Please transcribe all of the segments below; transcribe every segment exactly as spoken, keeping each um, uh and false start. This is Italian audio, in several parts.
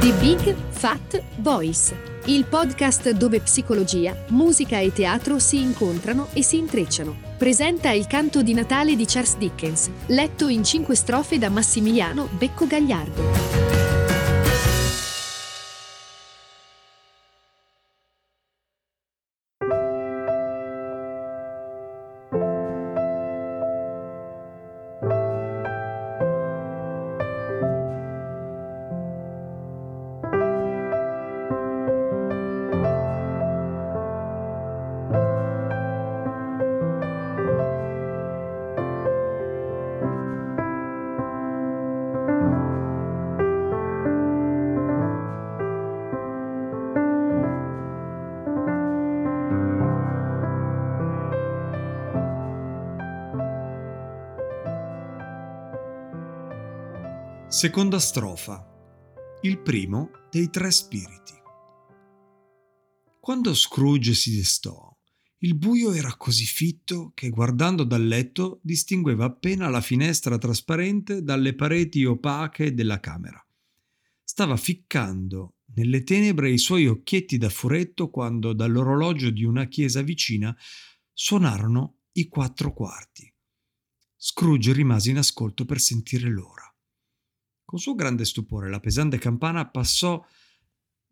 The Big Fat Voice, il podcast dove psicologia, musica e teatro si incontrano e si intrecciano. Presenta Il canto di Natale di Charles Dickens, letto in cinque strofe da Massimiliano Becco Gagliardo. Seconda strofa. Il primo dei tre spiriti. Quando Scrooge si destò, il buio era così fitto che, guardando dal letto, distingueva appena la finestra trasparente dalle pareti opache della camera. Stava ficcando nelle tenebre i suoi occhietti da furetto quando, dall'orologio di una chiesa vicina, suonarono i quattro quarti. Scrooge rimase in ascolto per sentire l'ora. Con suo grande stupore la pesante campana passò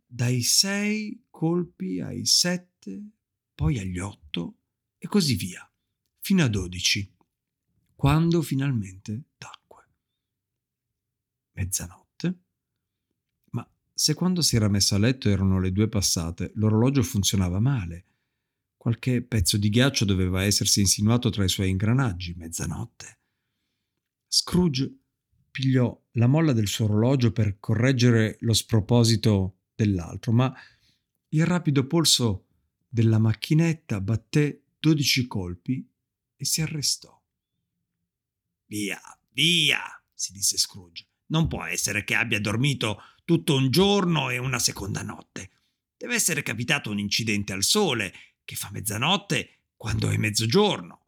dai sei colpi ai sette, poi agli otto e così via, fino a dodici, quando finalmente tacque. Mezzanotte? Ma se quando si era messo a letto erano le due passate, l'orologio funzionava male. Qualche pezzo di ghiaccio doveva essersi insinuato tra i suoi ingranaggi. Mezzanotte? Scrooge pigliò la molla del suo orologio per correggere lo sproposito dell'altro, ma il rapido polso della macchinetta batté dodici colpi e si arrestò. «Via, via!» si disse Scrooge. «Non può essere che abbia dormito tutto un giorno e una seconda notte. Deve essere capitato un incidente al sole, che fa mezzanotte quando è mezzogiorno».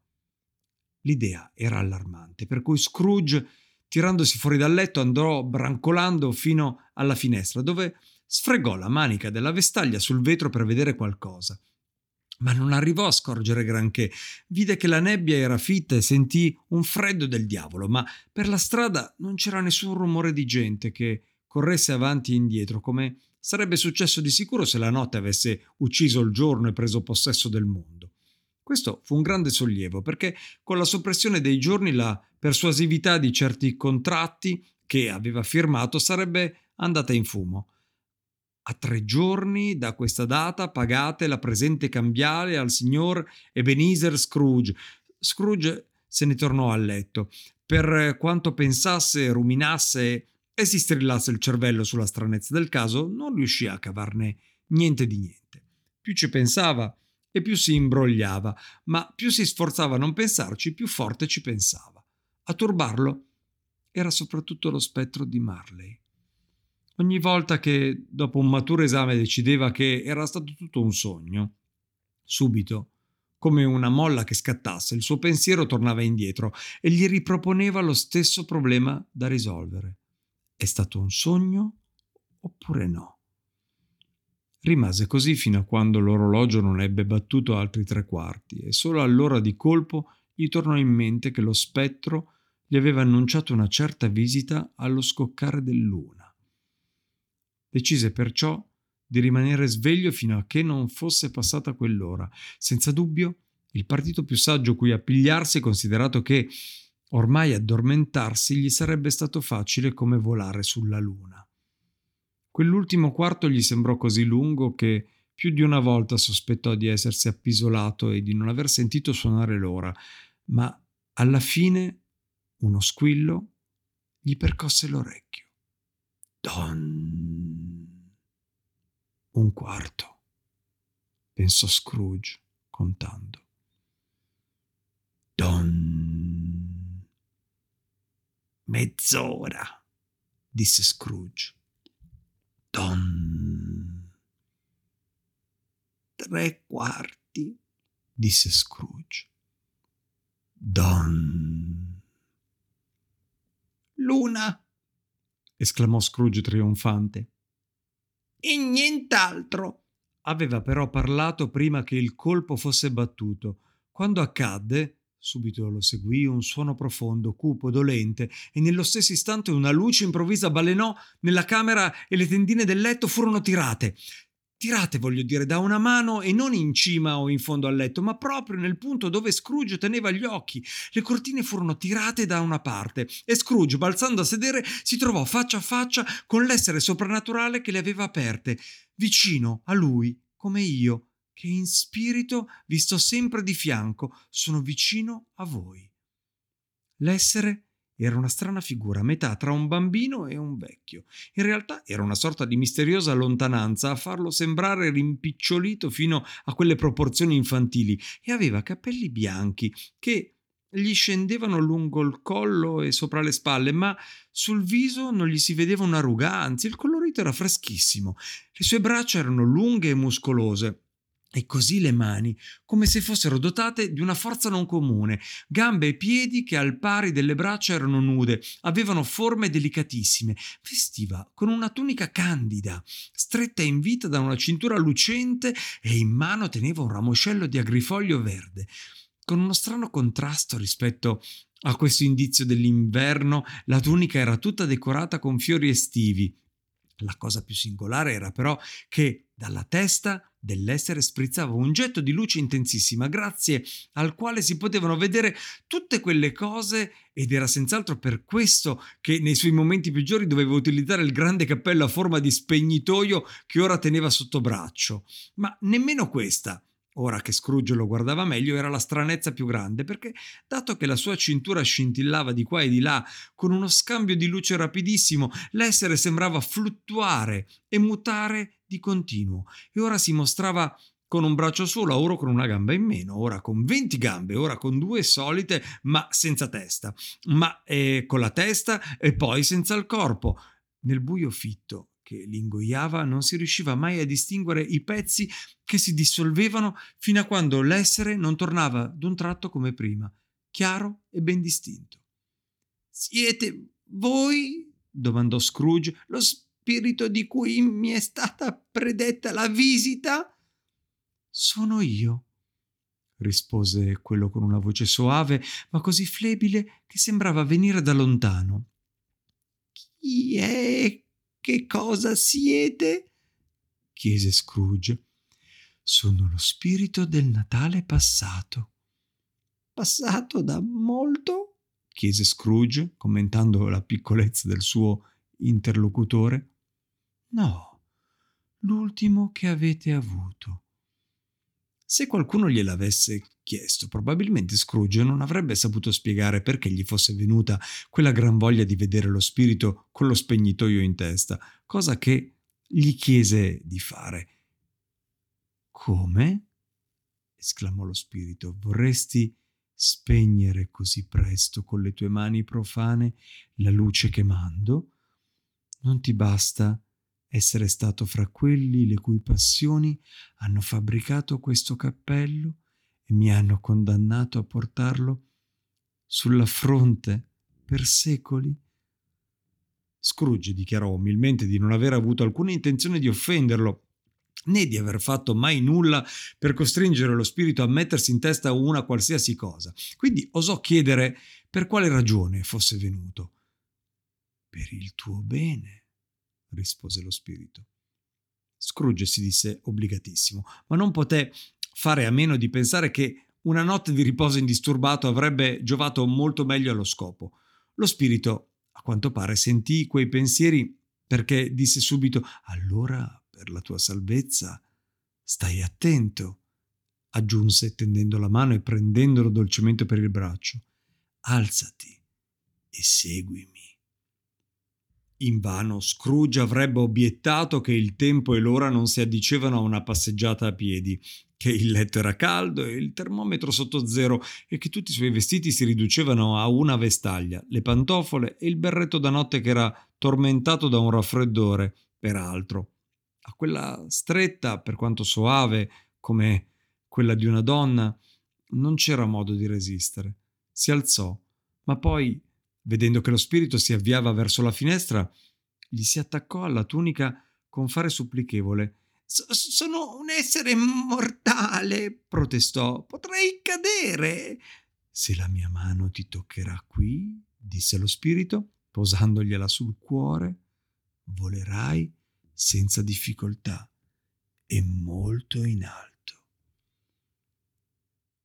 L'idea era allarmante, per cui Scrooge, tirandosi fuori dal letto, andò brancolando fino alla finestra, dove sfregò la manica della vestaglia sul vetro per vedere qualcosa. Ma non arrivò a scorgere granché. Vide che la nebbia era fitta e sentì un freddo del diavolo, ma per la strada non c'era nessun rumore di gente che corresse avanti e indietro, come sarebbe successo di sicuro se la notte avesse ucciso il giorno e preso possesso del mondo. Questo fu un grande sollievo, perché con la soppressione dei giorni la persuasività di certi contratti che aveva firmato sarebbe andata in fumo. A tre giorni da questa data pagate la presente cambiale al signor Ebenezer Scrooge. Scrooge se ne tornò a letto. Per quanto pensasse, ruminasse e si strillasse il cervello sulla stranezza del caso, non riuscì a cavarne niente di niente. Più ci pensava e più si imbrogliava, ma più si sforzava a non pensarci, più forte ci pensava. A turbarlo era soprattutto lo spettro di Marley. Ogni volta che, dopo un maturo esame, decideva che era stato tutto un sogno, subito, come una molla che scattasse, il suo pensiero tornava indietro e gli riproponeva lo stesso problema da risolvere. È stato un sogno oppure no? Rimase così fino a quando l'orologio non ebbe battuto altri tre quarti e solo allora di colpo gli tornò in mente che lo spettro gli aveva annunciato una certa visita allo scoccare della luna. Decise perciò di rimanere sveglio fino a che non fosse passata quell'ora. Senza dubbio il partito più saggio cui appigliarsi, considerato che ormai addormentarsi gli sarebbe stato facile come volare sulla luna. Quell'ultimo quarto gli sembrò così lungo che più di una volta sospettò di essersi appisolato e di non aver sentito suonare l'ora, ma alla fine uno squillo gli percosse l'orecchio. Don! Un quarto, pensò Scrooge contando. Don! Mezz'ora, disse Scrooge. Don. Tre quarti, disse Scrooge. Don. Luna, esclamò Scrooge trionfante. e nient'altro. Aveva però parlato prima che il colpo fosse battuto. Quando accadde, subito lo seguì un suono profondo, cupo, dolente, e nello stesso istante una luce improvvisa balenò nella camera e le tendine del letto furono tirate. Tirate, voglio dire, da una mano e non in cima o in fondo al letto, ma proprio nel punto dove Scrooge teneva gli occhi. Le cortine furono tirate da una parte e Scrooge, balzando a sedere, si trovò faccia a faccia con l'essere soprannaturale che le aveva aperte, vicino a lui, come io, che in spirito vi sto sempre di fianco, sono vicino a voi. L'essere era una strana figura, metà tra un bambino e un vecchio. In realtà era una sorta di misteriosa lontananza a farlo sembrare rimpicciolito fino a quelle proporzioni infantili, e aveva capelli bianchi che gli scendevano lungo il collo e sopra le spalle, ma sul viso non gli si vedeva una ruga, anzi il colorito era freschissimo. Le sue braccia erano lunghe e muscolose, e così le mani, come se fossero dotate di una forza non comune, gambe e piedi che al pari delle braccia erano nude, avevano forme delicatissime, vestiva con una tunica candida, stretta in vita da una cintura lucente e in mano teneva un ramoscello di agrifoglio verde. Con uno strano contrasto rispetto a questo indizio dell'inverno, la tunica era tutta decorata con fiori estivi. La cosa più singolare era però che dalla testa dell'essere sprizzava un getto di luce intensissima, grazie al quale si potevano vedere tutte quelle cose, ed era senz'altro per questo che nei suoi momenti peggiori doveva utilizzare il grande cappello a forma di spegnitoio che ora teneva sotto braccio. Ma nemmeno questa, ora che Scrooge lo guardava meglio, era la stranezza più grande, perché dato che la sua cintura scintillava di qua e di là con uno scambio di luce rapidissimo, l'essere sembrava fluttuare e mutare di continuo, e ora si mostrava con un braccio solo, ora con una gamba in meno, ora con venti gambe, ora con due solite ma senza testa, ma eh, con la testa e poi senza il corpo. Nel buio fitto che l'ingoiava non si riusciva mai a distinguere i pezzi che si dissolvevano fino a quando l'essere non tornava d'un tratto come prima, chiaro e ben distinto. «Siete voi?» domandò Scrooge. «Lo sp- spirito di cui mi è stata predetta la visita?» «Sono io», rispose quello con una voce soave ma così flebile che sembrava venire da lontano. «Chi è? Che cosa siete?» chiese Scrooge. «Sono lo spirito del Natale passato». «Passato da molto?» chiese Scrooge, commentando la piccolezza del suo interlocutore. «No, l'ultimo che avete avuto». Se qualcuno gliel'avesse chiesto, probabilmente Scrooge non avrebbe saputo spiegare perché gli fosse venuta quella gran voglia di vedere lo spirito con lo spegnitoio in testa, cosa che gli chiese di fare. «Come?» esclamò lo spirito. «Vorresti spegnere così presto con le tue mani profane la luce che mando? Non ti basta essere stato fra quelli le cui passioni hanno fabbricato questo cappello e mi hanno condannato a portarlo sulla fronte per secoli?» Scrooge dichiarò umilmente di non aver avuto alcuna intenzione di offenderlo, né di aver fatto mai nulla per costringere lo spirito a mettersi in testa una qualsiasi cosa, quindi osò chiedere per quale ragione fosse venuto. «Per il tuo bene», rispose lo spirito. Scrooge si disse obbligatissimo, ma non poté fare a meno di pensare che una notte di riposo indisturbato avrebbe giovato molto meglio allo scopo. Lo spirito, a quanto pare, sentì quei pensieri, perché disse subito: «Allora, per la tua salvezza, stai attento», aggiunse tendendo la mano e prendendolo dolcemente per il braccio. «Alzati e seguimi». Invano Scrooge avrebbe obiettato che il tempo e l'ora non si addicevano a una passeggiata a piedi, che il letto era caldo e il termometro sotto zero e che tutti i suoi vestiti si riducevano a una vestaglia, le pantofole e il berretto da notte che era tormentato da un raffreddore, peraltro. A quella stretta, per quanto soave come quella di una donna, non c'era modo di resistere. Si alzò, ma poi, vedendo che lo spirito si avviava verso la finestra, gli si attaccò alla tunica con fare supplichevole. Sono un essere mortale, protestò. Potrei cadere. Se la mia mano ti toccherà qui, disse lo spirito, posandogliela sul cuore, volerai senza difficoltà e molto in alto.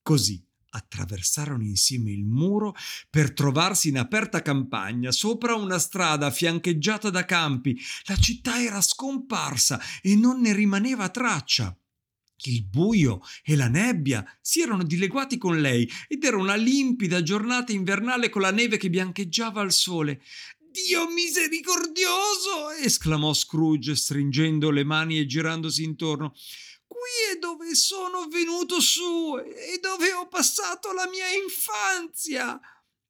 Così attraversarono insieme il muro per trovarsi in aperta campagna, sopra una strada fiancheggiata da campi. La città era scomparsa e non ne rimaneva traccia. Il buio e la nebbia si erano dileguati con lei ed era una limpida giornata invernale con la neve che biancheggiava al sole. «Dio misericordioso!» esclamò Scrooge, stringendo le mani e girandosi intorno. «Qui è dove sono venuto su e dove ho passato la mia infanzia!»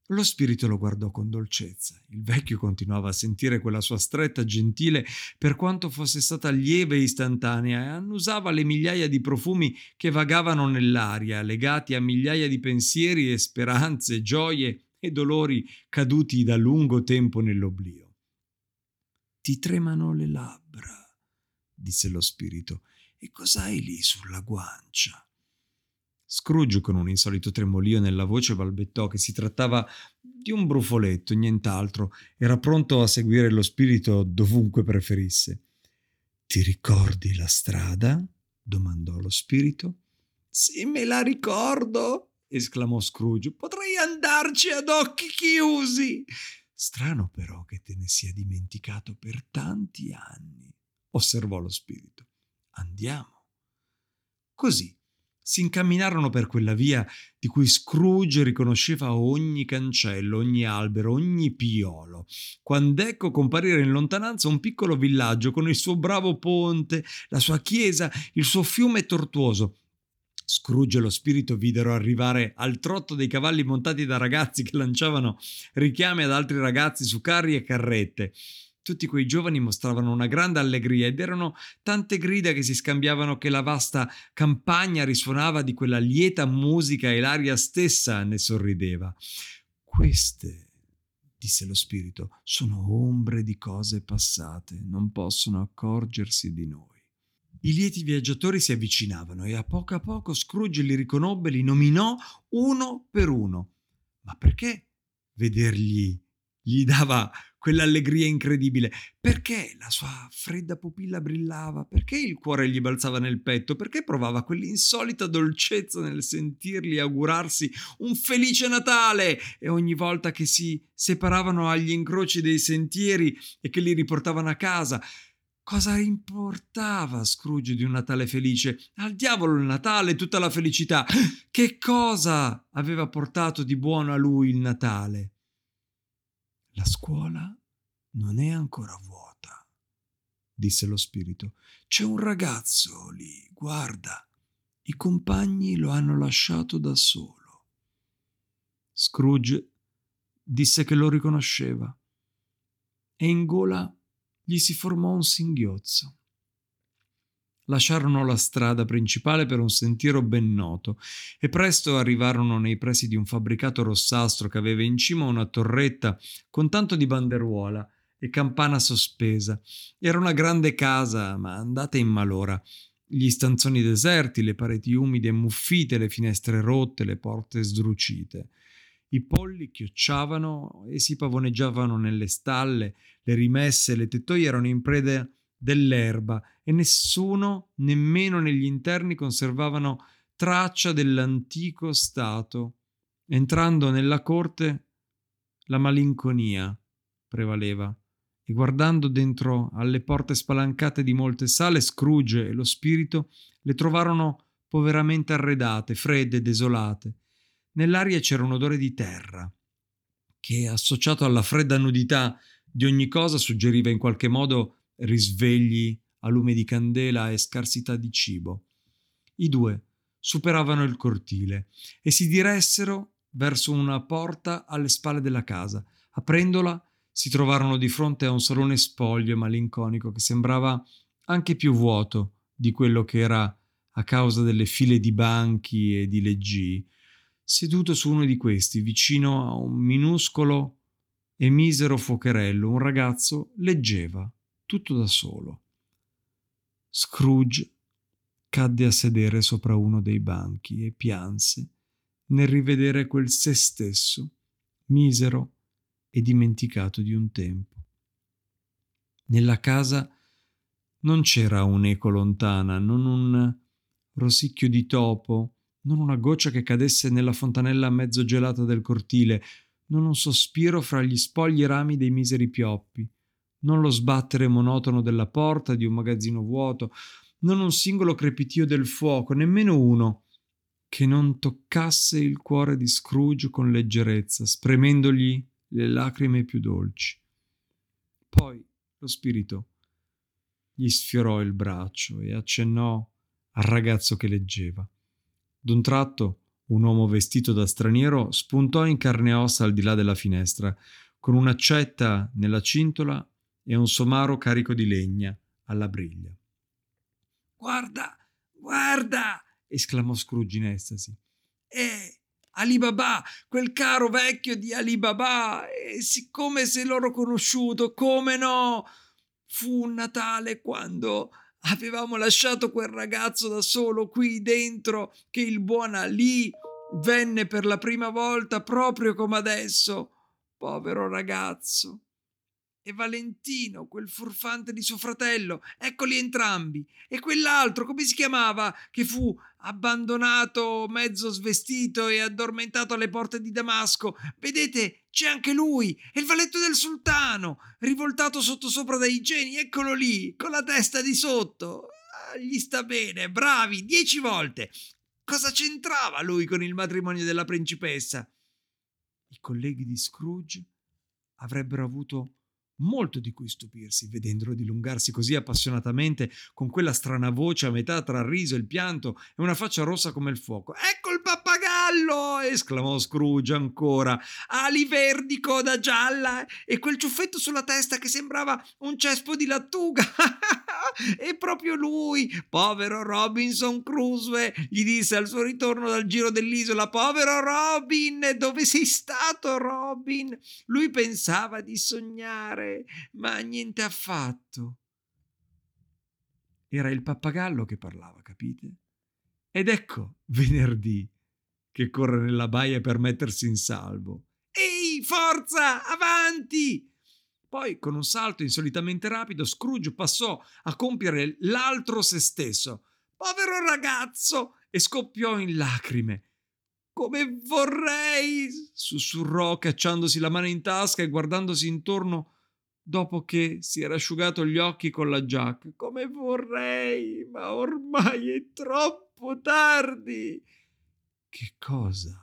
Lo spirito lo guardò con dolcezza. Il vecchio continuava a sentire quella sua stretta gentile per quanto fosse stata lieve e istantanea e annusava le migliaia di profumi che vagavano nell'aria, legati a migliaia di pensieri e speranze, gioie e dolori caduti da lungo tempo nell'oblio. «Ti tremano le labbra», disse lo spirito. «E cos'hai lì sulla guancia?» Scrooge, con un insolito tremolio nella voce, balbettò che si trattava di un brufoletto, nient'altro. Era pronto a seguire lo spirito dovunque preferisse. «Ti ricordi la strada?» domandò lo spirito. «Sì, me la ricordo!» esclamò Scrooge. «Potrei andarci ad occhi chiusi!» «Strano però che te ne sia dimenticato per tanti anni», osservò lo spirito. «Andiamo!» Così si incamminarono per quella via di cui Scrooge riconosceva ogni cancello, ogni albero, ogni piolo, quand'ecco comparire in lontananza un piccolo villaggio con il suo bravo ponte, la sua chiesa, il suo fiume tortuoso. Scrooge e lo spirito videro arrivare al trotto dei cavalli montati da ragazzi che lanciavano richiami ad altri ragazzi su carri e carrette. Tutti quei giovani mostravano una grande allegria ed erano tante grida che si scambiavano che la vasta campagna risuonava di quella lieta musica e l'aria stessa ne sorrideva. «Queste», disse lo spirito, «sono ombre di cose passate, non possono accorgersi di noi». I lieti viaggiatori si avvicinavano e a poco a poco Scrooge li riconobbe, li nominò uno per uno. Ma perché vedergli gli dava quell'allegria incredibile? Perché la sua fredda pupilla brillava? Perché il cuore gli balzava nel petto? Perché provava quell'insolita dolcezza nel sentirli augurarsi un felice Natale? E ogni volta che si separavano agli incroci dei sentieri e che li riportavano a casa, cosa importava a Scrooge di un Natale felice? Al diavolo il Natale, tutta la felicità! Che cosa aveva portato di buono a lui il Natale? «La scuola non è ancora vuota», disse lo spirito. «C'è un ragazzo lì, guarda, i compagni lo hanno lasciato da solo». Scrooge disse che lo riconosceva e in gola gli si formò un singhiozzo. Lasciarono la strada principale per un sentiero ben noto e presto arrivarono nei pressi di un fabbricato rossastro che aveva in cima una torretta con tanto di banderuola e campana sospesa. Era una grande casa, ma andata in malora. Gli stanzoni deserti, le pareti umide e muffite, le finestre rotte, le porte sdrucite. I polli chiocciavano e si pavoneggiavano nelle stalle, le rimesse e le tettoie erano in preda dell'erba e nessuno, nemmeno negli interni, conservavano traccia dell'antico stato. Entrando nella corte, la malinconia prevaleva e guardando dentro alle porte spalancate di molte sale, Scrooge e lo spirito le trovarono poveramente arredate, fredde e desolate. Nell'aria c'era un odore di terra che, associato alla fredda nudità di ogni cosa, suggeriva in qualche modo risvegli a lume di candela e scarsità di cibo. I due superavano il cortile e si diressero verso una porta alle spalle della casa. Aprendola si trovarono di fronte a un salone spoglio e malinconico che sembrava anche più vuoto di quello che era a causa delle file di banchi e di leggii. Seduto su uno di questi, vicino a un minuscolo e misero fuocherello, un ragazzo leggeva tutto da solo. Scrooge cadde a sedere sopra uno dei banchi e pianse nel rivedere quel se stesso, misero e dimenticato di un tempo. Nella casa non c'era un'eco lontana, non un rosicchio di topo, non una goccia che cadesse nella fontanella mezzo gelata del cortile, non un sospiro fra gli spogli rami dei miseri pioppi, non lo sbattere monotono della porta di un magazzino vuoto, non un singolo crepitio del fuoco, nemmeno uno che non toccasse il cuore di Scrooge con leggerezza, spremendogli le lacrime più dolci. Poi lo spirito gli sfiorò il braccio e accennò al ragazzo che leggeva. D'un tratto un uomo vestito da straniero spuntò in carne e ossa al di là della finestra, con un'accetta nella cintola e un somaro carico di legna alla briglia. «Guarda, guarda!» esclamò Scrooge in estasi. «Eh, Ali Baba, quel caro vecchio di Ali Baba! E siccome se l'ho conosciuto, come no? Fu un Natale quando avevamo lasciato quel ragazzo da solo qui dentro, che il buon Ali venne per la prima volta proprio come adesso, povero ragazzo. E Valentino, quel furfante di suo fratello, eccoli entrambi, e quell'altro, come si chiamava, che fu abbandonato, mezzo svestito e addormentato alle porte di Damasco. Vedete, c'è anche lui, e il valetto del sultano, rivoltato sottosopra dai geni, eccolo lì, con la testa di sotto. Ah, gli sta bene, bravi, dieci volte. Cosa c'entrava lui con il matrimonio della principessa?» I colleghi di Scrooge avrebbero avuto molto di cui stupirsi, vedendolo dilungarsi così appassionatamente, con quella strana voce a metà tra il riso e il pianto e una faccia rossa come il fuoco. «Ecco il pappagallo!» esclamò Scrooge ancora. «Ali verdi, coda gialla e quel ciuffetto sulla testa che sembrava un cespo di lattuga!» «E proprio lui, povero Robinson Crusoe!» gli disse al suo ritorno dal giro dell'isola. «Povero Robin! Dove sei stato, Robin? Lui pensava di sognare, ma niente affatto!» Era il pappagallo che parlava, capite? Ed ecco venerdì che corre nella baia per mettersi in salvo. «Ehi, forza, avanti!» Poi, con un salto insolitamente rapido, Scrooge passò a compiere l'altro se stesso. «Povero ragazzo!» e scoppiò in lacrime. «Come vorrei!» sussurrò, cacciandosi la mano in tasca e guardandosi intorno dopo che si era asciugato gli occhi con la giacca. «Come vorrei, ma ormai è troppo tardi!» «Che cosa?»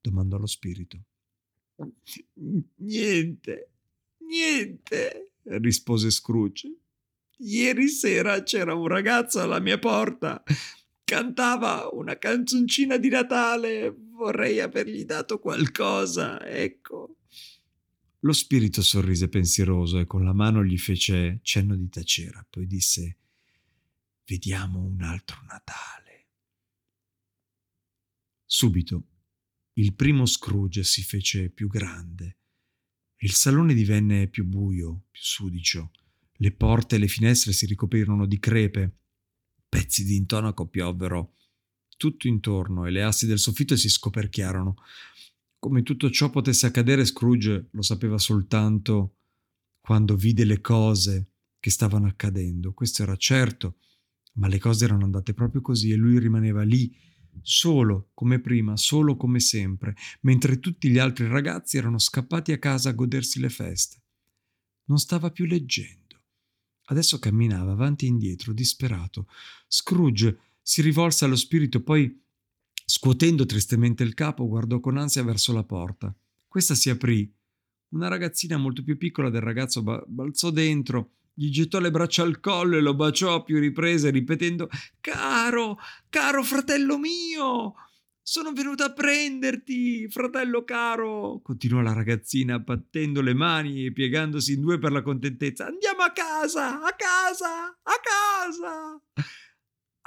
domandò lo spirito. «Niente, niente!» rispose Scrooge. «Ieri sera c'era un ragazzo alla mia porta. Cantava una canzoncina di Natale. Vorrei avergli dato qualcosa, ecco.» Lo spirito sorrise pensieroso e con la mano gli fece cenno di tacere, poi disse: «Vediamo un altro Natale.» Subito il primo Scrooge si fece più grande. Il salone divenne più buio, più sudicio. Le porte e le finestre si ricoprirono di crepe. Pezzi di intonaco piovvero tutto intorno e le assi del soffitto si scoperchiarono. Come tutto ciò potesse accadere, Scrooge lo sapeva soltanto quando vide le cose che stavano accadendo. Questo era certo, ma le cose erano andate proprio così e lui rimaneva lì, solo come prima, solo come sempre, mentre tutti gli altri ragazzi erano scappati a casa a godersi le feste. Non stava più leggendo. Adesso camminava avanti e indietro, disperato. Scrooge si rivolse allo spirito, poi, scuotendo tristemente il capo, guardò con ansia verso la porta. Questa si aprì. Una ragazzina molto più piccola del ragazzo ba- balzò dentro, gli gettò le braccia al collo e lo baciò a più riprese, ripetendo: «Caro, caro fratello mio, sono venuta a prenderti, fratello caro!» Continuò la ragazzina, battendo le mani e piegandosi in due per la contentezza. «Andiamo a casa, a casa, a casa!»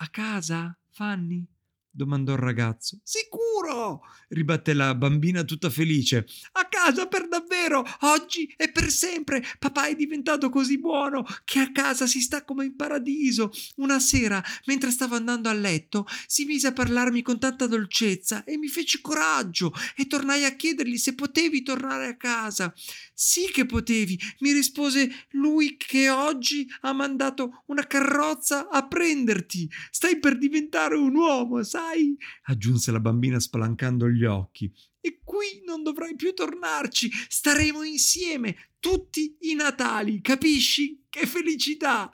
«A casa, Fanni?» domandò il ragazzo. Sicuro, ribatté la bambina tutta felice. A casa per davvero, oggi e per sempre. Papà è diventato così buono che a casa si sta come in paradiso. Una sera, mentre stavo andando a letto, si mise a parlarmi con tanta dolcezza e mi fece coraggio e tornai a chiedergli se potevi tornare a casa. Sì che potevi, mi rispose lui, che oggi ha mandato una carrozza a prenderti. Stai per diventare un uomo, sai? Aggiunse la bambina spalancando gli occhi. E qui non dovrai più tornarci. Staremo insieme tutti i Natali, capisci? Che felicità!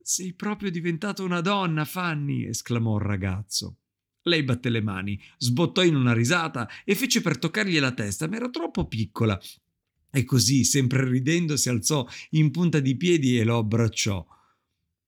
Sei proprio diventata una donna, Fanny, esclamò il ragazzo. Lei batté le mani, sbottò in una risata e fece per toccargli la testa, ma era troppo piccola. E così, sempre ridendo, si alzò in punta di piedi e lo abbracciò.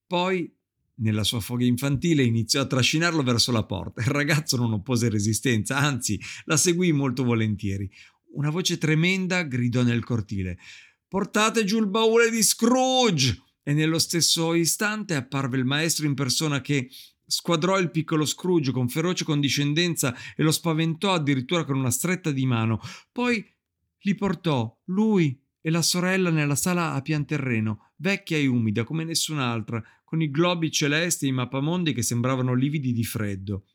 Poi, nella sua foga infantile, iniziò a trascinarlo verso la porta. Il ragazzo non oppose resistenza, anzi, la seguì molto volentieri. Una voce tremenda gridò nel cortile: «Portate giù il baule di Scrooge!» E nello stesso istante apparve il maestro in persona, che squadrò il piccolo Scrooge con feroce condiscendenza e lo spaventò addirittura con una stretta di mano. Poi li portò, lui e la sorella, nella sala a pianterreno, vecchia e umida come nessun'altra, con i globi celesti e i mappamondi che sembravano lividi di freddo.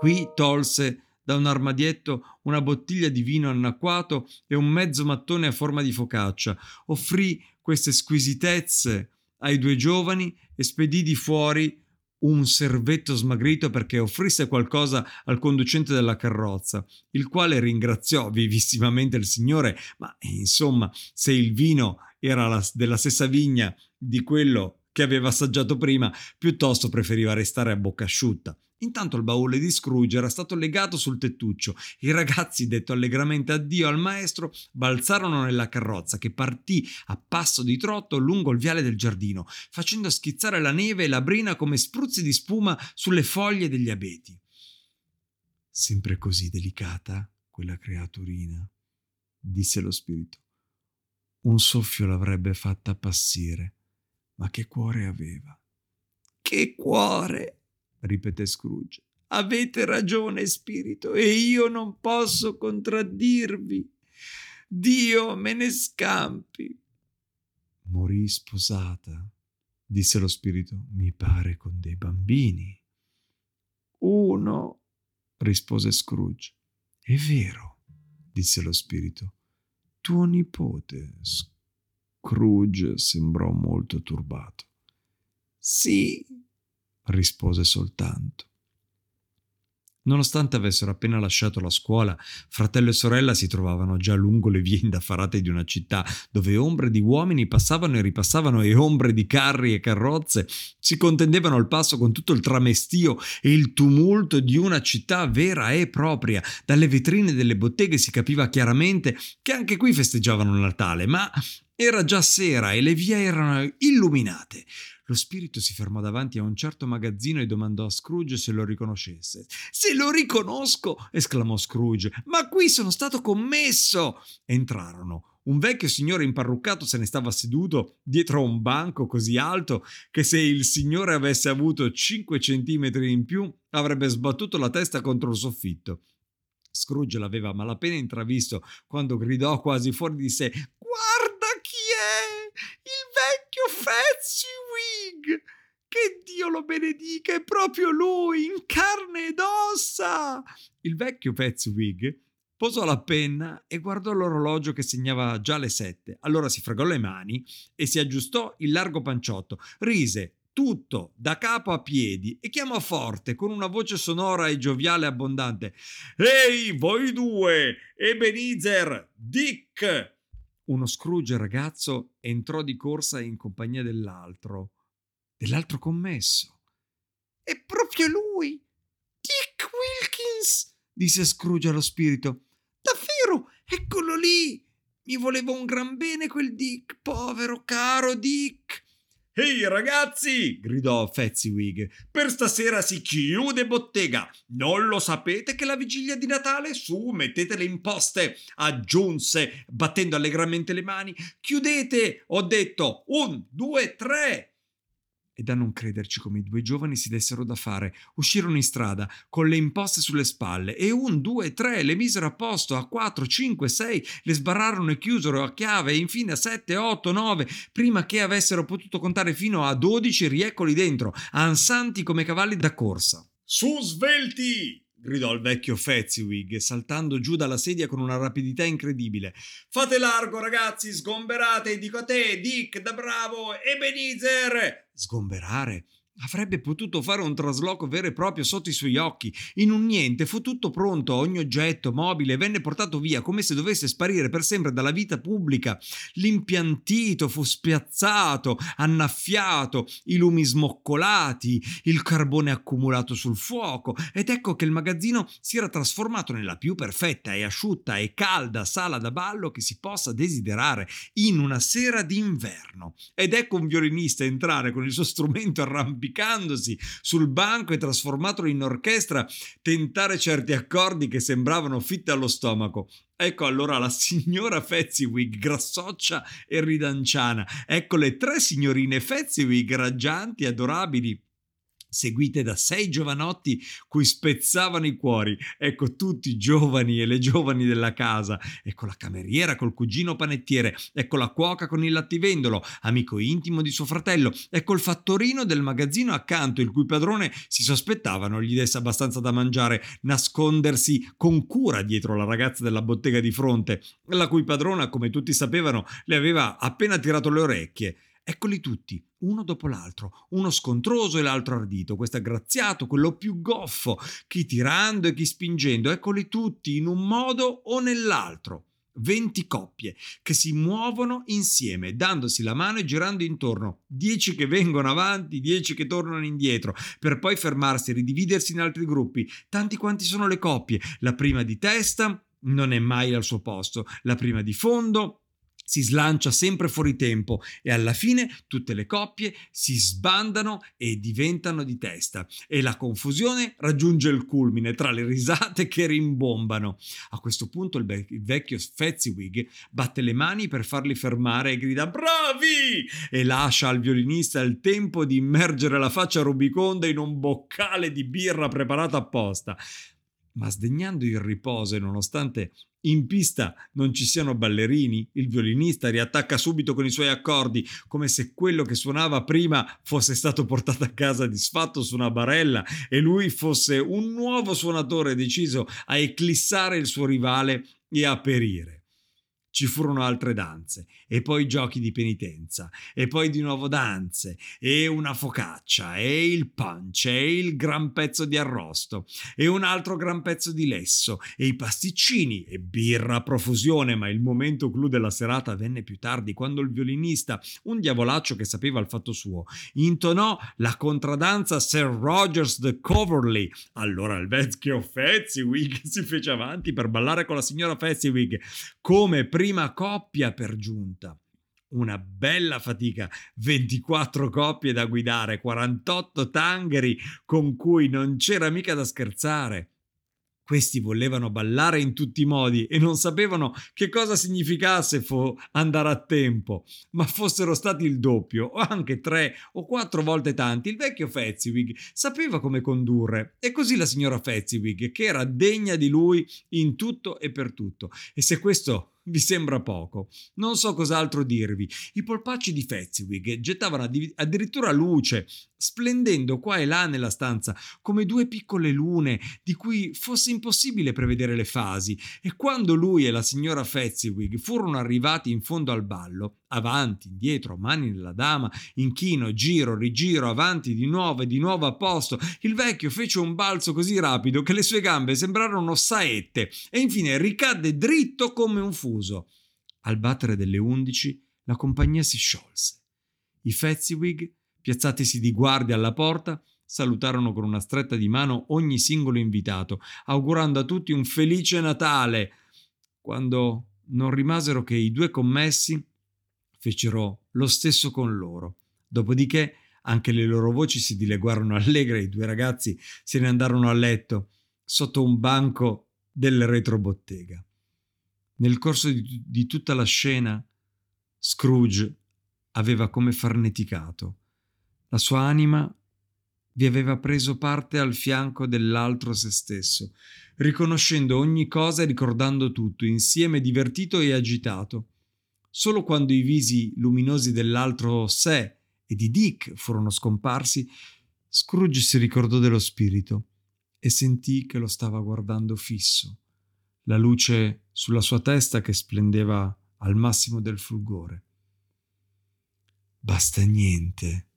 Qui tolse da un armadietto una bottiglia di vino anacquato e un mezzo mattone a forma di focaccia, offrì queste squisitezze ai due giovani e spedì di fuori un servetto smagrito perché offrisse qualcosa al conducente della carrozza, il quale ringraziò vivissimamente il signore, ma insomma, se il vino era la, della stessa vigna di quello che aveva assaggiato prima, piuttosto preferiva restare a bocca asciutta. Intanto il baule di Scrooge era stato legato sul tettuccio. I ragazzi, detto allegramente addio al maestro, balzarono nella carrozza, che partì a passo di trotto lungo il viale del giardino, facendo schizzare la neve e la brina come spruzzi di spuma sulle foglie degli abeti. Sempre così delicata quella creaturina, disse lo spirito. Un soffio l'avrebbe fatta appassire. Ma che cuore aveva! Che cuore! Ripeté Scrooge. Avete ragione, spirito, e io non posso contraddirvi. Dio me ne scampi. Morì sposata, disse lo spirito, mi pare con dei bambini. Uno, rispose Scrooge. È vero, disse lo spirito. Tuo nipote, Scrooge. Scrooge sembrò molto turbato. Sì, rispose soltanto. Nonostante avessero appena lasciato la scuola, fratello e sorella si trovavano già lungo le vie indaffarate di una città, dove ombre di uomini passavano e ripassavano e ombre di carri e carrozze si contendevano il passo con tutto il tramestio e il tumulto di una città vera e propria. Dalle vetrine delle botteghe si capiva chiaramente che anche qui festeggiavano il Natale, ma era già sera e le vie erano illuminate. Lo spirito si fermò davanti a un certo magazzino e domandò a Scrooge se lo riconoscesse. «Se lo riconosco!» esclamò Scrooge. «Ma qui sono stato commesso!» Entrarono. Un vecchio signore imparruccato se ne stava seduto dietro a un banco così alto che, se il signore avesse avuto cinque centimetri in più, avrebbe sbattuto la testa contro il soffitto. Scrooge l'aveva malapena intravisto quando gridò quasi fuori di sé: «Guarda chi è! Il vecchio Fatswig! Che Dio lo benedica, è proprio lui, in carne ed ossa!» Il vecchio Fatswig posò la penna e guardò l'orologio che segnava già le sette. Allora si fregò le mani e si aggiustò il largo panciotto, rise tutto da capo a piedi e chiamò forte con una voce sonora e gioviale abbondante: «Ehi, voi due, Ebenezer, Dick!» Uno Scrooge ragazzo entrò di corsa in compagnia dell'altro, dell'altro commesso. «È proprio lui, Dick Wilkins!» disse Scrooge allo spirito. «Davvero, eccolo lì! Mi voleva un gran bene quel Dick, povero caro Dick!» «Ehi ragazzi!» gridò Fezziwig. «Per stasera si chiude bottega! Non lo sapete che la vigilia di Natale? Su, mettete le imposte!» aggiunse, battendo allegramente le mani. «Chiudete! Ho detto! Un, due, tre!» E da non crederci come i due giovani si dessero da fare, uscirono in strada con le imposte sulle spalle e un, due, tre le misero a posto, a quattro, cinque, sei le sbarrarono e chiusero a chiave e infine a sette, otto, nove, prima che avessero potuto contare fino a dodici, rieccoli dentro, ansanti come cavalli da corsa. «Su, svelti!» gridò il vecchio Fezziwig, saltando giù dalla sedia con una rapidità incredibile. «Fate largo, ragazzi, sgomberate, dico a te, Dick, da bravo, Ebenezer!» Sgomberare? Avrebbe potuto fare un trasloco vero e proprio sotto i suoi occhi. In un niente fu tutto pronto, ogni oggetto mobile venne portato via come se dovesse sparire per sempre dalla vita pubblica. L'impiantito fu spiazzato, annaffiato, i lumi smoccolati, il carbone accumulato sul fuoco, ed ecco che il magazzino si era trasformato nella più perfetta e asciutta e calda sala da ballo che si possa desiderare in una sera d'inverno. Ed ecco un violinista entrare con il suo strumento arrampicato sul banco e trasformatolo in orchestra, tentare certi accordi che sembravano fitte allo stomaco. Ecco allora la signora Fezziwig, grassoccia e ridanciana. Ecco le tre signorine Fezziwig, raggianti, adorabili, seguite da sei giovanotti cui spezzavano i cuori. Ecco tutti i giovani e le giovani della casa, ecco la cameriera col cugino panettiere, ecco la cuoca con il lattivendolo, amico intimo di suo fratello, ecco il fattorino del magazzino accanto, il cui padrone si sospettava non gli desse abbastanza da mangiare, nascondersi con cura dietro la ragazza della bottega di fronte, la cui padrona, come tutti sapevano, le aveva appena tirato le orecchie. Eccoli tutti, uno dopo l'altro, uno scontroso e l'altro ardito, questo aggraziato, quello più goffo, chi tirando e chi spingendo, eccoli tutti in un modo o nell'altro. Venti coppie che si muovono insieme, dandosi la mano e girando intorno, dieci che vengono avanti, dieci che tornano indietro, per poi fermarsi e ridividersi in altri gruppi, tanti quanti sono le coppie. La prima di testa non è mai al suo posto, la prima di fondo si slancia sempre fuori tempo e alla fine tutte le coppie si sbandano e diventano di testa e la confusione raggiunge il culmine tra le risate che rimbombano. A questo punto il, be- il vecchio Fezziwig batte le mani per farli fermare e grida «Bravi!» e lascia al violinista il tempo di immergere la faccia rubiconda in un boccale di birra preparata apposta. Ma sdegnando il riposo e nonostante in pista non ci siano ballerini, il violinista riattacca subito con i suoi accordi, come se quello che suonava prima fosse stato portato a casa disfatto su una barella e lui fosse un nuovo suonatore deciso a eclissare il suo rivale e a perire. Ci furono altre danze, e poi giochi di penitenza, e poi di nuovo danze, e una focaccia, e il punch, e il gran pezzo di arrosto, e un altro gran pezzo di lesso, e i pasticcini, e birra a profusione, ma il momento clou della serata venne più tardi, quando il violinista, un diavolaccio che sapeva il fatto suo, intonò la contradanza Sir Rogers the Coverly. Allora il vecchio Fezziwig si fece avanti per ballare con la signora Fezziwig, come prima prima coppia per giunta. Una bella fatica, ventiquattro coppie da guidare, quarantotto tangheri con cui non c'era mica da scherzare. Questi volevano ballare in tutti i modi e non sapevano che cosa significasse fo- andare a tempo, ma fossero stati il doppio o anche tre o quattro volte tanti, il vecchio Fezziwig sapeva come condurre e così la signora Fezziwig, che era degna di lui in tutto e per tutto. E se questo vi sembra poco, non so cos'altro dirvi. I polpacci di Fezziwig gettavano addirittura luce, splendendo qua e là nella stanza come due piccole lune di cui fosse impossibile prevedere le fasi. E quando lui e la signora Fezziwig furono arrivati in fondo al ballo, avanti, indietro, mani nella dama, inchino, giro, rigiro, avanti di nuovo e di nuovo a posto, il vecchio fece un balzo così rapido che le sue gambe sembrarono saette e infine ricadde dritto come un fuso. Al battere delle undici la compagnia si sciolse. I Fezziwig, piazzatisi di guardia alla porta, salutarono con una stretta di mano ogni singolo invitato, augurando a tutti un felice Natale, quando non rimasero che i due commessi fecero lo stesso con loro. Dopodiché anche le loro voci si dileguarono allegre e i due ragazzi se ne andarono a letto sotto un banco del retrobottega. Nel corso di, di tutta la scena Scrooge aveva come farneticato. La sua anima vi aveva preso parte al fianco dell'altro se stesso, riconoscendo ogni cosa e ricordando tutto, insieme divertito e agitato. Solo quando i visi luminosi dell'altro sé e di Dick furono scomparsi, Scrooge si ricordò dello spirito e sentì che lo stava guardando fisso, la luce sulla sua testa che splendeva al massimo del fulgore. «Basta niente»,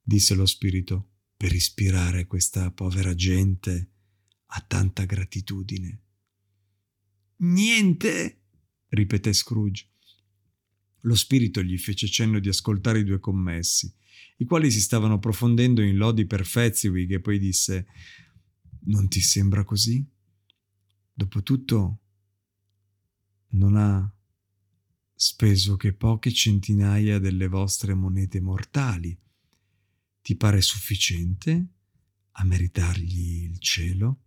disse lo spirito, «per ispirare questa povera gente a tanta gratitudine». «Niente!» ripeté Scrooge. Lo spirito gli fece cenno di ascoltare i due commessi, i quali si stavano approfondendo in lodi per Fezziwig, e poi disse: «Non ti sembra così? Dopotutto non ha speso che poche centinaia delle vostre monete mortali. Ti pare sufficiente a meritargli il cielo?»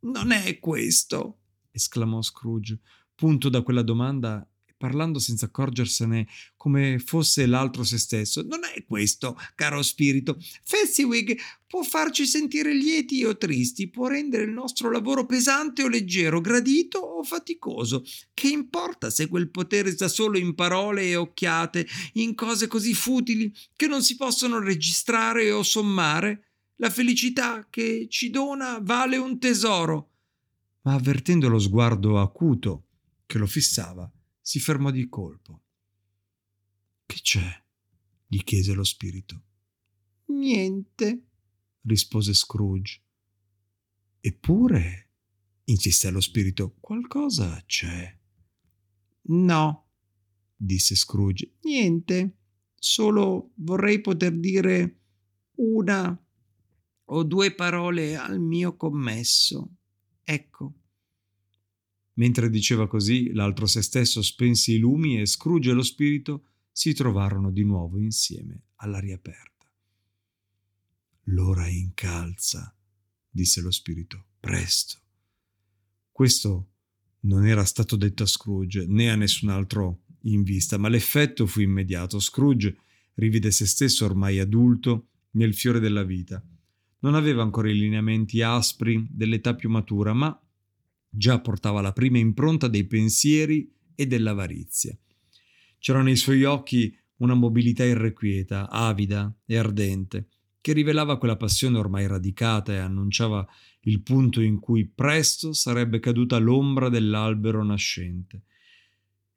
«Non è questo!» esclamò Scrooge, punto da quella domanda, parlando senza accorgersene, come fosse l'altro se stesso. «Non è questo, caro spirito. Fezziwig può farci sentire lieti o tristi, può rendere il nostro lavoro pesante o leggero, gradito o faticoso. Che importa se quel potere sta solo in parole e occhiate, in cose così futili che non si possono registrare o sommare? La felicità che ci dona vale un tesoro». Ma avvertendo lo sguardo acuto che lo fissava, si fermò di colpo. «Che c'è?» gli chiese lo spirito. «Niente», rispose Scrooge. «Eppure», insisté lo spirito, «qualcosa c'è». «No», disse Scrooge, «niente. Solo vorrei poter dire una o due parole al mio commesso. Ecco». Mentre diceva così, l'altro se stesso spense i lumi e Scrooge e lo spirito si trovarono di nuovo insieme all'aria aperta. «L'ora incalza», disse lo spirito, «presto». Questo non era stato detto a Scrooge né a nessun altro in vista, ma l'effetto fu immediato. Scrooge rivide se stesso ormai adulto nel fiore della vita. Non aveva ancora i lineamenti aspri dell'età più matura, ma già portava la prima impronta dei pensieri e dell'avarizia. C'era nei suoi occhi una mobilità irrequieta, avida e ardente, che rivelava quella passione ormai radicata e annunciava il punto in cui presto sarebbe caduta l'ombra dell'albero nascente.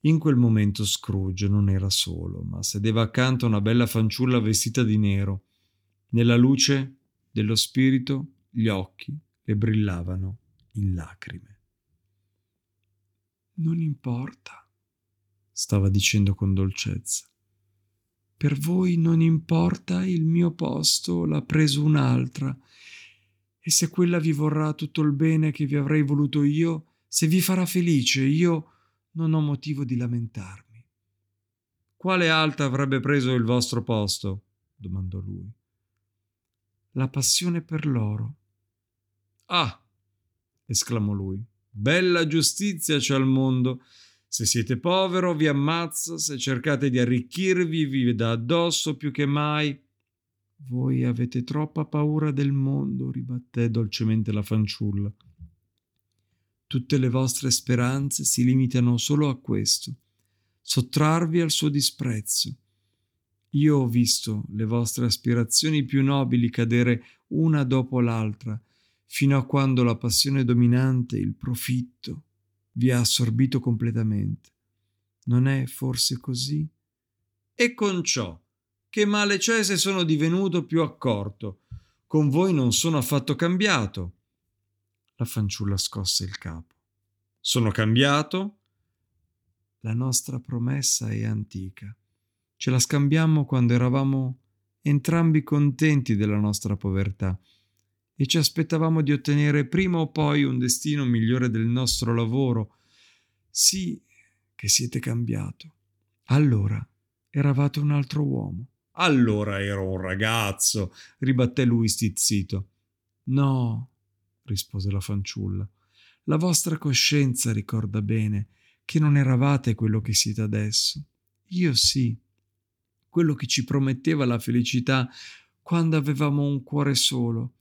In quel momento Scrooge non era solo, ma sedeva accanto a una bella fanciulla vestita di nero. Nella luce dello spirito gli occhi le brillavano in lacrime. «Non importa», stava dicendo con dolcezza. «Per voi non importa il mio posto, l'ha preso un'altra. E se quella vi vorrà tutto il bene che vi avrei voluto io, se vi farà felice, io non ho motivo di lamentarmi». «Quale altra avrebbe preso il vostro posto?» domandò lui. «La passione per l'oro». «Ah!» esclamò lui. «Bella giustizia c'è al mondo. Se siete povero vi ammazza, se cercate di arricchirvi vi dà addosso più che mai». «Voi avete troppa paura del mondo», ribatté dolcemente la fanciulla. «Tutte le vostre speranze si limitano solo a questo: sottrarvi al suo disprezzo. Io ho visto le vostre aspirazioni più nobili cadere una dopo l'altra, fino a quando la passione dominante, il profitto, vi ha assorbito completamente. Non è forse così?» «E con ciò, che male c'è se sono divenuto più accorto? Con voi non sono affatto cambiato». La fanciulla scosse il capo. «Sono cambiato?» «La nostra promessa è antica. Ce la scambiammo quando eravamo entrambi contenti della nostra povertà e ci aspettavamo di ottenere prima o poi un destino migliore del nostro lavoro. Sì che siete cambiato. Allora eravate un altro uomo». «Allora ero un ragazzo», ribatté lui stizzito. «No», rispose la fanciulla, «la vostra coscienza ricorda bene che non eravate quello che siete adesso. Io sì, quello che ci prometteva la felicità quando avevamo un cuore solo,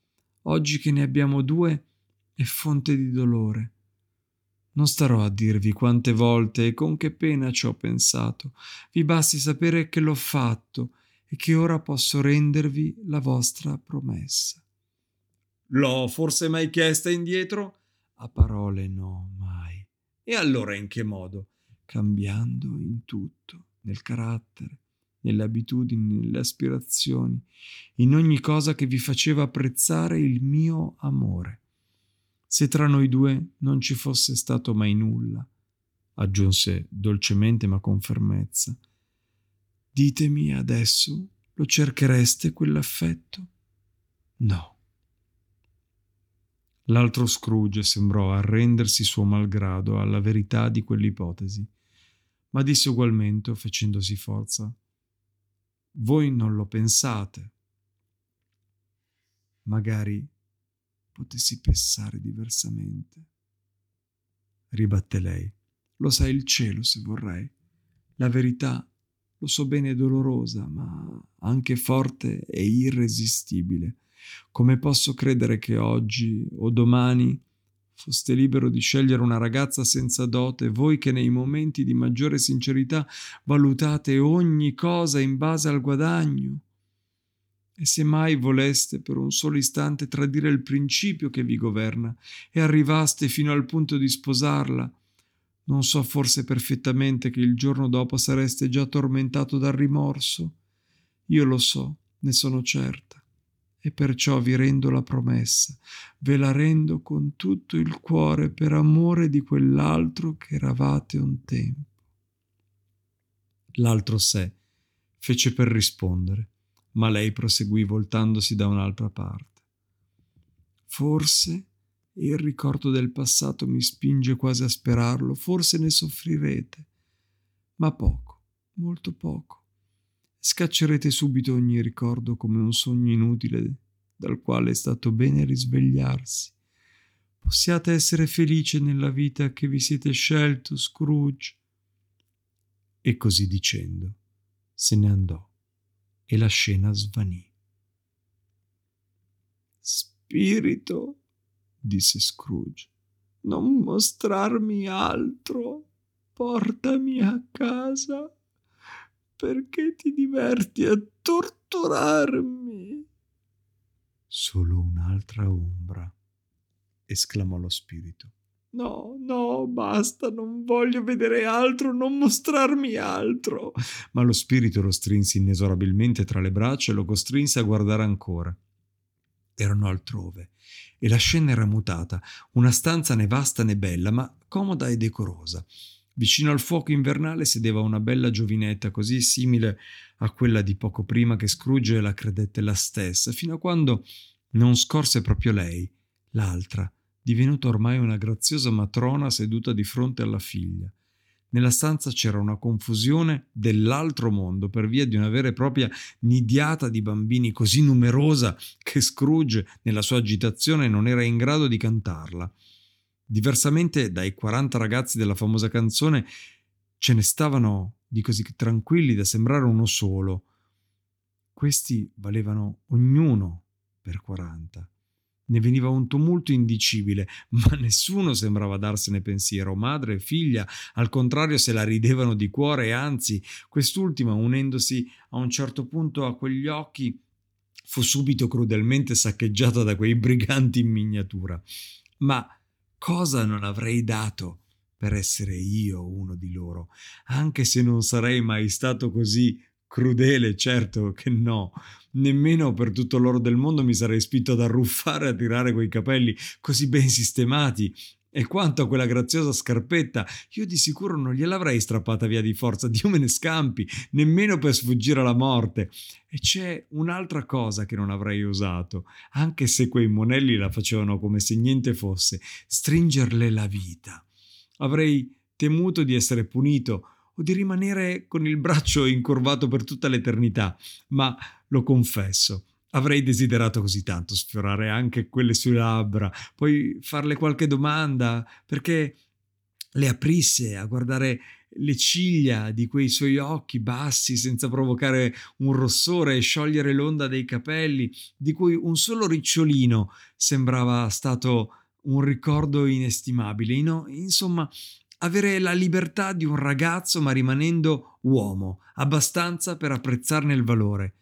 oggi che ne abbiamo due è fonte di dolore. Non starò a dirvi quante volte e con che pena ci ho pensato, vi basti sapere che l'ho fatto e che ora posso rendervi la vostra promessa. L'ho forse mai chiesta indietro? A parole no, mai. E allora in che modo? Cambiando in tutto, nel carattere, nelle abitudini, nelle aspirazioni, in ogni cosa che vi faceva apprezzare il mio amore. Se tra noi due non ci fosse stato mai nulla, aggiunse dolcemente ma con fermezza, ditemi adesso, lo cerchereste quell'affetto? No. L'altro Scrooge sembrò arrendersi suo malgrado alla verità di quell'ipotesi, ma disse ugualmente, facendosi forza, voi non lo pensate. Magari potessi pensare diversamente. Ribatte lei. Lo sa il cielo se vorrei. La verità lo so bene dolorosa, ma anche forte e irresistibile. Come posso credere che oggi o domani foste libero di scegliere una ragazza senza dote, voi che nei momenti di maggiore sincerità valutate ogni cosa in base al guadagno? E se mai voleste per un solo istante tradire il principio che vi governa e arrivaste fino al punto di sposarla, non so forse perfettamente che il giorno dopo sareste già tormentato dal rimorso? Io lo so, ne sono certa, e perciò vi rendo la promessa, ve la rendo con tutto il cuore per amore di quell'altro che eravate un tempo. L'altro sé fece per rispondere, ma lei proseguì voltandosi da un'altra parte. Forse il ricordo del passato mi spinge quasi a sperarlo, forse ne soffrirete, ma poco, molto poco. Scaccerete subito ogni ricordo come un sogno inutile dal quale è stato bene risvegliarsi. Possiate essere felice nella vita che vi siete scelto, Scrooge. E così dicendo, se ne andò. E la scena svanì. Spirito, disse Scrooge, non mostrarmi altro, portami a casa, perché ti diverti a torturarmi. Solo un'altra ombra, esclamò lo spirito. No, no, basta, non voglio vedere altro, non mostrarmi altro. Ma lo spirito lo strinse inesorabilmente tra le braccia e lo costrinse a guardare ancora. Erano altrove e la scena era mutata, una stanza né vasta né bella, ma comoda e decorosa. Vicino al fuoco invernale sedeva una bella giovinetta così simile a quella di poco prima che Scrooge la credette la stessa, fino a quando non scorse proprio lei, l'altra, divenuta ormai una graziosa matrona seduta di fronte alla figlia. Nella stanza c'era una confusione dell'altro mondo per via di una vera e propria nidiata di bambini così numerosa che Scrooge, nella sua agitazione, non era in grado di cantarla. Diversamente dai quaranta ragazzi della famosa canzone, ce ne stavano di così tranquilli da sembrare uno solo. Questi valevano ognuno per quaranta. Ne veniva un tumulto indicibile, ma nessuno sembrava darsene pensiero. Madre e figlia, al contrario, se la ridevano di cuore e anzi, quest'ultima, unendosi a un certo punto a quegli occhi, fu subito crudelmente saccheggiata da quei briganti in miniatura. Ma cosa non avrei dato per essere io uno di loro, anche se non sarei mai stato così crudele, certo che no. Nemmeno per tutto l'oro del mondo mi sarei spinto ad arruffare a tirare quei capelli così ben sistemati. E quanto a quella graziosa scarpetta, io di sicuro non gliel'avrei strappata via di forza, Dio me ne scampi, nemmeno per sfuggire alla morte. E c'è un'altra cosa che non avrei osato, anche se quei monelli la facevano come se niente fosse: stringerle la vita. Avrei temuto di essere punito o di rimanere con il braccio incurvato per tutta l'eternità, ma lo confesso, avrei desiderato così tanto sfiorare anche quelle sue labbra, poi farle qualche domanda, perché le aprisse a guardare le ciglia di quei suoi occhi bassi senza provocare un rossore e sciogliere l'onda dei capelli, di cui un solo ricciolino sembrava stato un ricordo inestimabile. No? Insomma, avere la libertà di un ragazzo ma rimanendo uomo, abbastanza per apprezzarne il valore.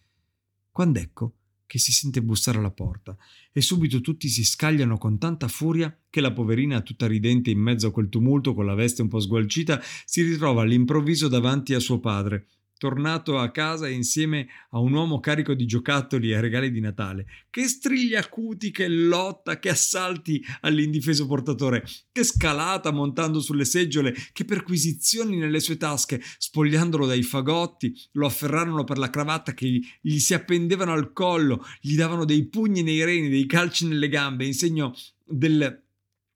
Quand'ecco che si sente bussare alla porta e subito tutti si scagliano con tanta furia che la poverina, tutta ridente in mezzo a quel tumulto, con la veste un po' sgualcita, si ritrova all'improvviso davanti a suo padre, tornato a casa insieme a un uomo carico di giocattoli e regali di Natale, che strigli acuti, che lotta, che assalti all'indifeso portatore, che scalata montando sulle seggiole, che perquisizioni nelle sue tasche, spogliandolo dai fagotti, lo afferrarono per la cravatta, che gli si appendevano al collo, gli davano dei pugni nei reni, dei calci nelle gambe, in segno del...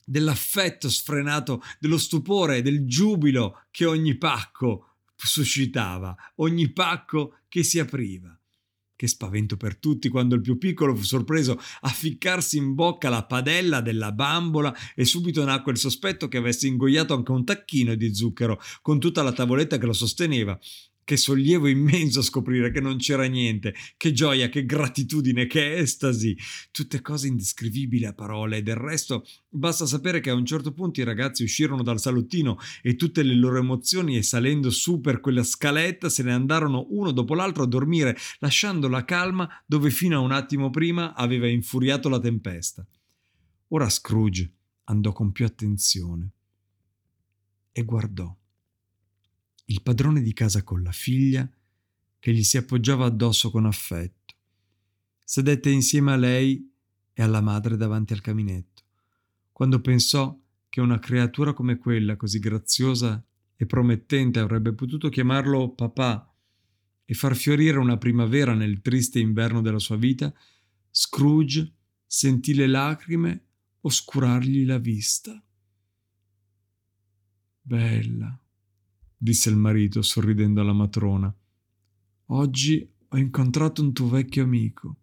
dell'affetto sfrenato, dello stupore, del giubilo che ogni pacco suscitava, ogni pacco che si apriva. Che spavento per tutti quando il più piccolo fu sorpreso a ficcarsi in bocca la padella della bambola, e subito nacque il sospetto che avesse ingoiato anche un tacchino di zucchero, con tutta la tavoletta che lo sosteneva. Che sollievo immenso scoprire che non c'era niente, che gioia, che gratitudine, che estasi, tutte cose indescrivibili a parole. E del resto basta sapere che a un certo punto i ragazzi uscirono dal salottino e tutte le loro emozioni, e salendo su per quella scaletta, se ne andarono uno dopo l'altro a dormire, lasciando la calma dove fino a un attimo prima aveva infuriato la tempesta. Ora Scrooge andò con più attenzione e guardò il padrone di casa con la figlia che gli si appoggiava addosso con affetto. Sedette insieme a lei e alla madre davanti al caminetto. Quando pensò che una creatura come quella, così graziosa e promettente, avrebbe potuto chiamarlo papà e far fiorire una primavera nel triste inverno della sua vita, Scrooge sentì le lacrime oscurargli la vista. Bella, disse il marito sorridendo alla matrona. Oggi ho incontrato un tuo vecchio amico.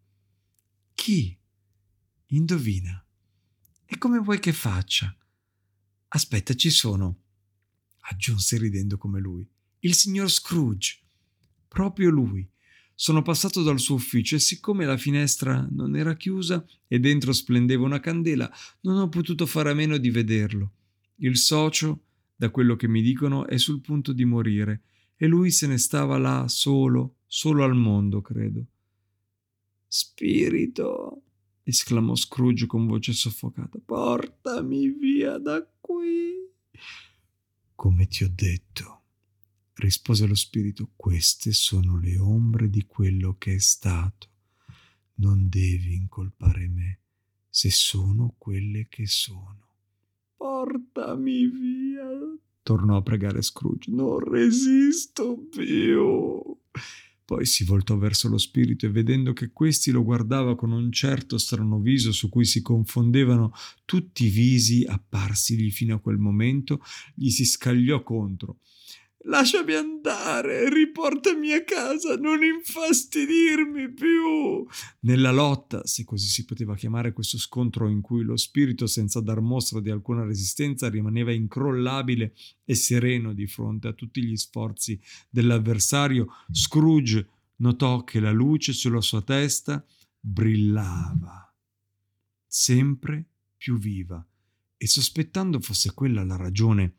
Chi? Indovina. E come vuoi che faccia? Aspetta, ci sono, aggiunse ridendo come lui. Il signor Scrooge. Proprio lui. Sono passato dal suo ufficio e siccome la finestra non era chiusa e dentro splendeva una candela, non ho potuto fare a meno di vederlo. Il socio, da quello che mi dicono, è sul punto di morire e lui se ne stava là solo, solo al mondo, credo. Spirito, esclamò Scrooge con voce soffocata, portami via da qui. Come ti ho detto, rispose lo spirito, queste sono le ombre di quello che è stato. Non devi incolpare me se sono quelle che sono. Portami via, tornò a pregare Scrooge. Non resisto più. Poi si voltò verso lo spirito e, vedendo che questi lo guardava con un certo strano viso su cui si confondevano tutti i visi apparsigli fino a quel momento, gli si scagliò contro. Lasciami andare, riportami a casa, non infastidirmi più. Nella lotta, se così si poteva chiamare questo scontro in cui lo spirito, senza dar mostra di alcuna resistenza, rimaneva incrollabile e sereno di fronte a tutti gli sforzi dell'avversario, Scrooge notò che la luce sulla sua testa brillava, sempre più viva, e sospettando fosse quella la ragione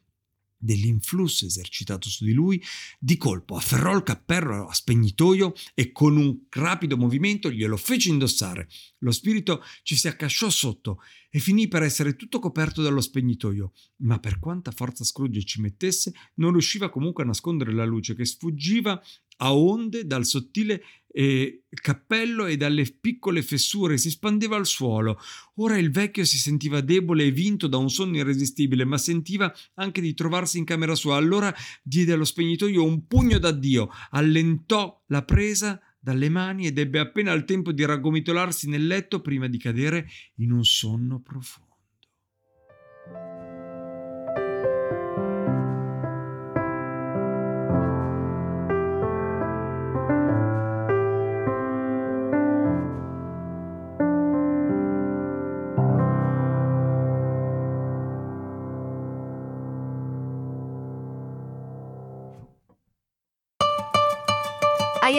dell'influsso esercitato su di lui, di colpo afferrò il cappello a spegnitoio e con un rapido movimento glielo fece indossare. Lo spirito ci si accasciò sotto e finì per essere tutto coperto dallo spegnitoio, ma per quanta forza Scrooge ci mettesse non riusciva comunque a nascondere la luce che sfuggiva a onde dal sottile eh, cappello e dalle piccole fessure, si spandeva al suolo. Ora il vecchio si sentiva debole e vinto da un sonno irresistibile, ma sentiva anche di trovarsi in camera sua. Allora diede allo spegnitoio un pugno d'addio, allentò la presa dalle mani ed ebbe appena il tempo di raggomitolarsi nel letto prima di cadere in un sonno profondo. Hai